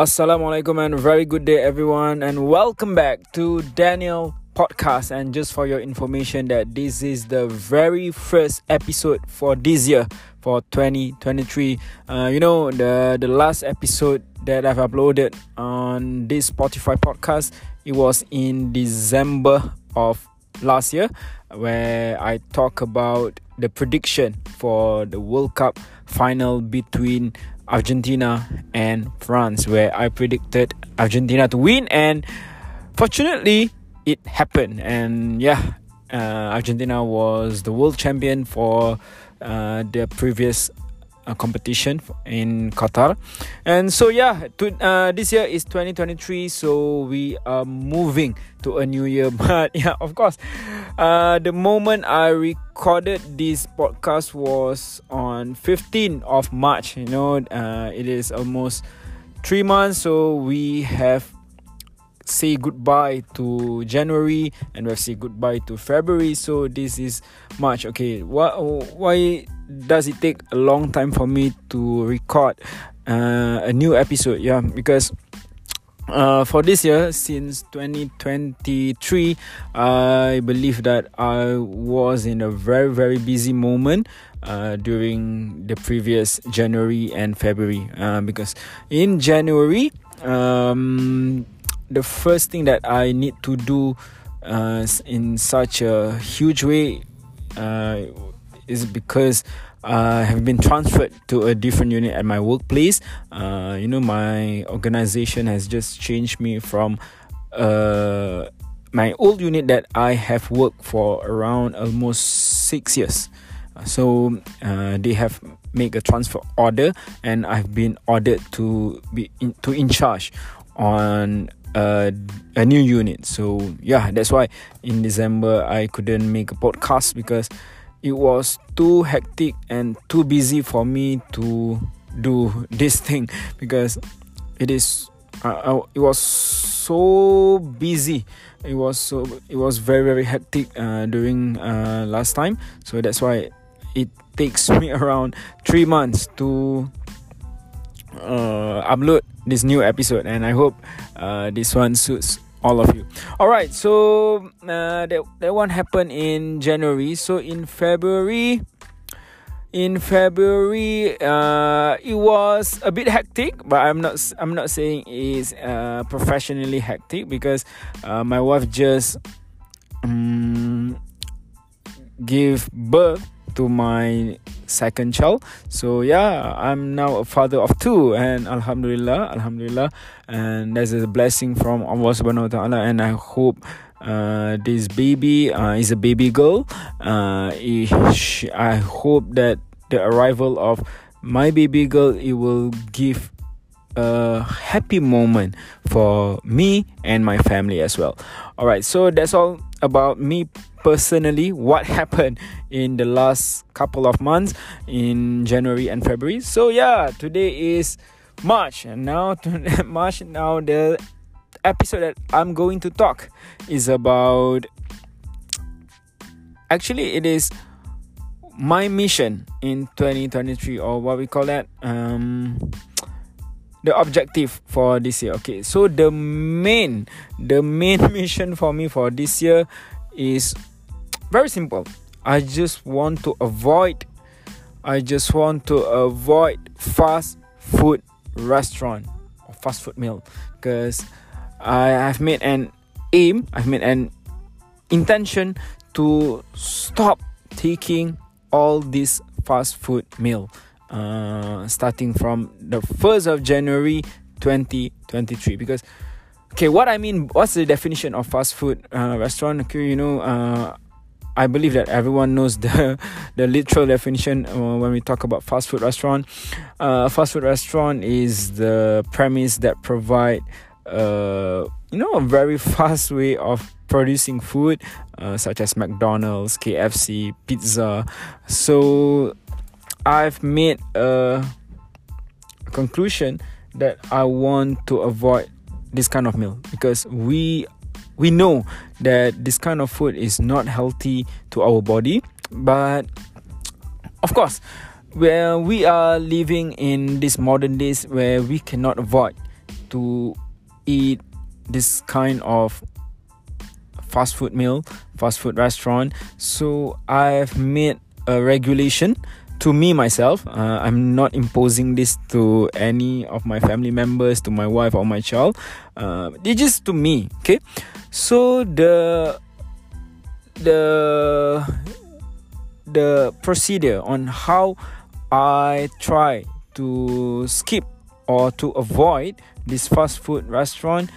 Assalamualaikum and very good day everyone, and welcome back to Daniel Podcast. And just for your information that this is the very first episode for this year, for 2023. The last episode that I've uploaded on this Spotify podcast, it was in December of last year, where I talk about the prediction for the World Cup final between Argentina and France, where I predicted Argentina to win, and fortunately it happened. And Argentina was the world champion for their previous competition in Qatar. And so this year is 2023, so we are moving to a new year. But of course, the moment I recorded this podcast was on 15th of March. It is almost 3 months, so we have say goodbye to January and we'll say goodbye to February. So this is March. Okay, why does it take a long time for me to record a new episode? Because for this year, since 2023, I believe that I was in a very, very busy moment during the previous January and February, because in January, the first thing that I need to do in such a huge way is because I have been transferred to a different unit at my workplace. My organization has just changed me from my old unit that I have worked for around almost 6 years. So they have made a transfer order, and I've been ordered to be in charge on a new unit. So that's why in December I couldn't make a podcast, because it was too hectic and too busy for me to do this thing, because it was so busy. It was very, very hectic during last time. So that's why it takes me around 3 months to upload this new episode, and I hope this one suits all of you. Alright, so that one happened in January. So in February, it was a bit hectic, but I'm not saying it's professionally hectic, because my wife just gave birth to my second child. So I'm now a father of two, and alhamdulillah, and that's a blessing from Allah subhanahu wa ta'ala. And I hope this baby is a baby girl. I hope that the arrival of my baby girl, it will give a happy moment for me and my family as well. Alright, so that's all about me personally, what happened in the last couple of months in January and February. So today is March, and now the episode that I'm going to talk is about, actually it is my mission in 2023, or what we call that, the objective for this year. Okay, so the main mission for me for this year is very simple. I just want to avoid fast food restaurant or fast food meal, because I've made an intention to stop taking all this fast food meal starting from the 1st of January 2023. Because what's the definition of fast food restaurant? I believe that everyone knows the literal definition when we talk about fast food restaurant. Fast food restaurant is the premise that provide a very fast way of producing food, such as McDonald's, KFC, pizza. So I've made a conclusion that I want to avoid this kind of meal, because we know that this kind of food is not healthy to our body. But of course, where we are living in these modern days, where we cannot avoid to eat this kind of fast food meal, fast food restaurant. So I've made a regulation to me myself. I'm not imposing this to any of my family members, to my wife or my child. It's just to me, okay? So the procedure on how I try to skip or to avoid this fast food restaurant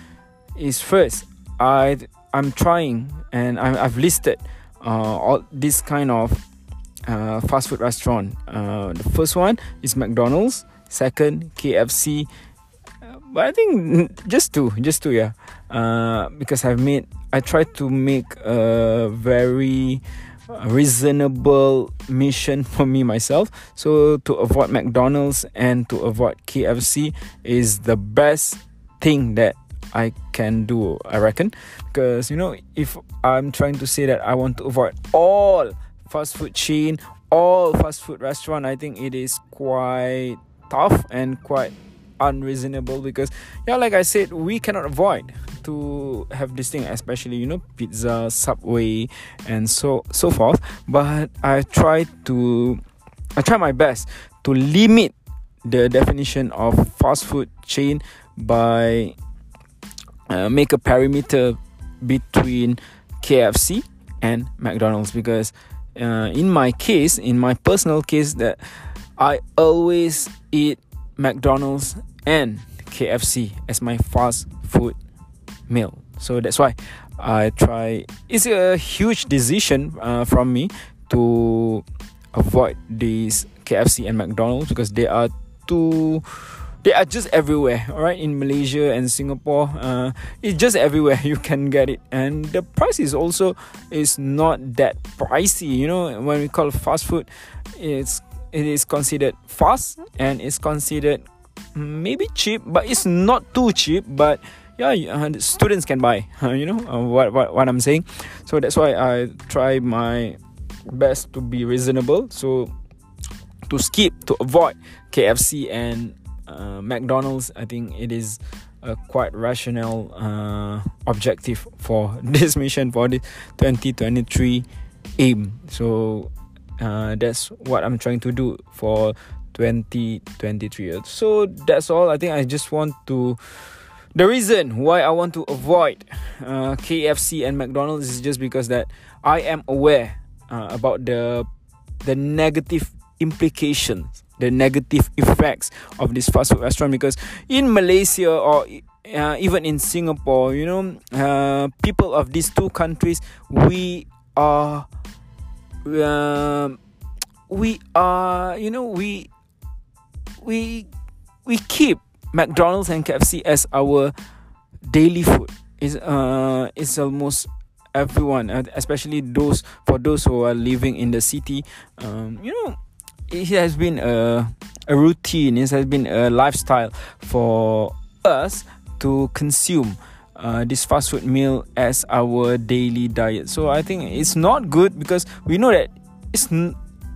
is, first, I'm trying, and I've listed all this kind of fast food restaurant. The first one is McDonald's, second KFC, but I think just two, yeah. Because I try to make a very reasonable mission for me myself. So to avoid McDonald's and to avoid KFC is the best thing that I can do, I reckon, because if I'm trying to say that I want to avoid all fast food chain, all fast food restaurant, I think it is quite tough and quite unreasonable, because like I said, we cannot avoid to have this thing, especially pizza, Subway, and so forth. But I try my best to limit the definition of fast food chain by make a perimeter between KFC and McDonald's, because in my personal case, that I always eat McDonald's and KFC as my fast food meal. So that's why I try. It's a huge decision from me to avoid these KFC and McDonald's, because they are just everywhere, alright? In Malaysia and Singapore, it's just everywhere. You can get it, and the price is also not that pricey. When we call fast food, it is considered fast and it's considered maybe cheap, but it's not too cheap. But students can buy. What I'm saying. So that's why I try my best to be reasonable. So to avoid KFC and McDonald's, I think it is a quite rational objective for this mission, for the 2023 aim. So that's what I'm trying to do for 2023. So that's all. I think I just want to... The reason why I want to avoid KFC and McDonald's is just because that I am aware about the negative implications, the negative effects of this fast food restaurant, because in Malaysia or even in Singapore, people of these two countries, we keep McDonald's and KFC as our daily food. Is almost everyone, especially those who are living in the city. It has been a routine. It has been a lifestyle for us to consume this fast food meal as our daily diet. So I think it's not good, because we know that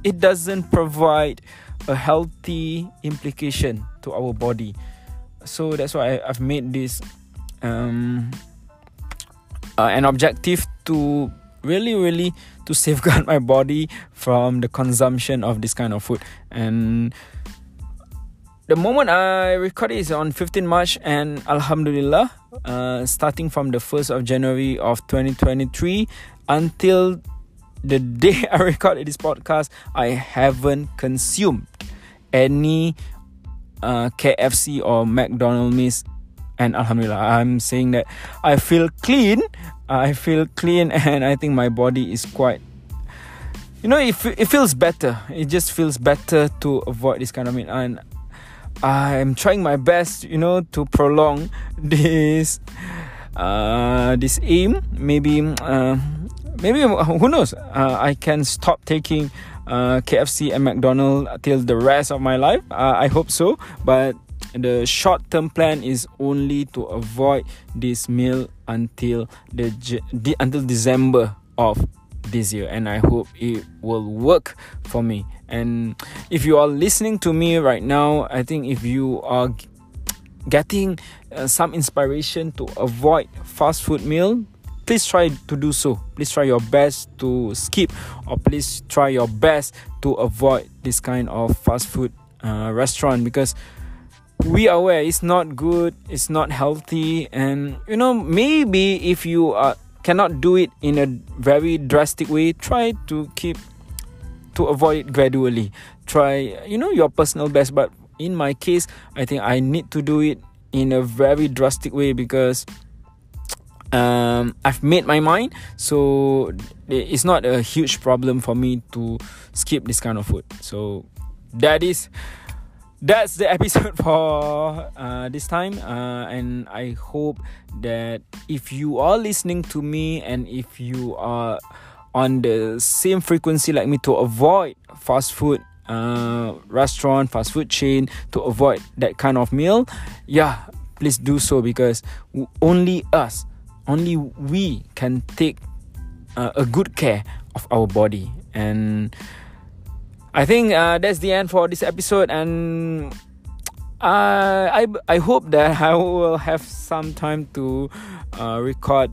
it doesn't provide a healthy implication to our body. So that's why I've made this an objective to really to safeguard my body from the consumption of this kind of food. And the moment I record it is on 15 March, and Alhamdulillah, starting from the 1st of January of 2023 until the day I recorded this podcast, I haven't consumed any KFC or McDonald's meals, and Alhamdulillah, I'm saying that I feel clean, and I think my body is quite, it feels better. It just feels better to avoid this kind of meat, and I'm trying my best, to prolong this this aim. Maybe who knows? I can stop taking KFC and McDonald's till the rest of my life. I hope so. But the short-term plan is only to avoid this meal until until December of this year, and I hope it will work for me. And if you are listening to me right now, I think if you are getting some inspiration to avoid fast food meal, please try to do so. Please try your best to skip, or please try your best to avoid this kind of fast food restaurant, because we are aware it's not good, it's not healthy, and you know, maybe if you cannot do it in a very drastic way, try to keep to avoid it gradually. Try, you know, your personal best, but in my case, I think I need to do it in a very drastic way because I've made my mind, so it's not a huge problem for me to skip this kind of food. So that's the episode for this time, and I hope that if you are listening to me and if you are on the same frequency like me to avoid fast food restaurant, fast food chain, to avoid that kind of meal, yeah, please do so, because only we can take a good care of our body. And I think that's the end for this episode, and I hope that I will have some time to record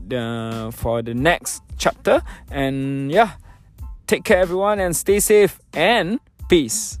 for the next chapter. And yeah, take care everyone and stay safe and peace.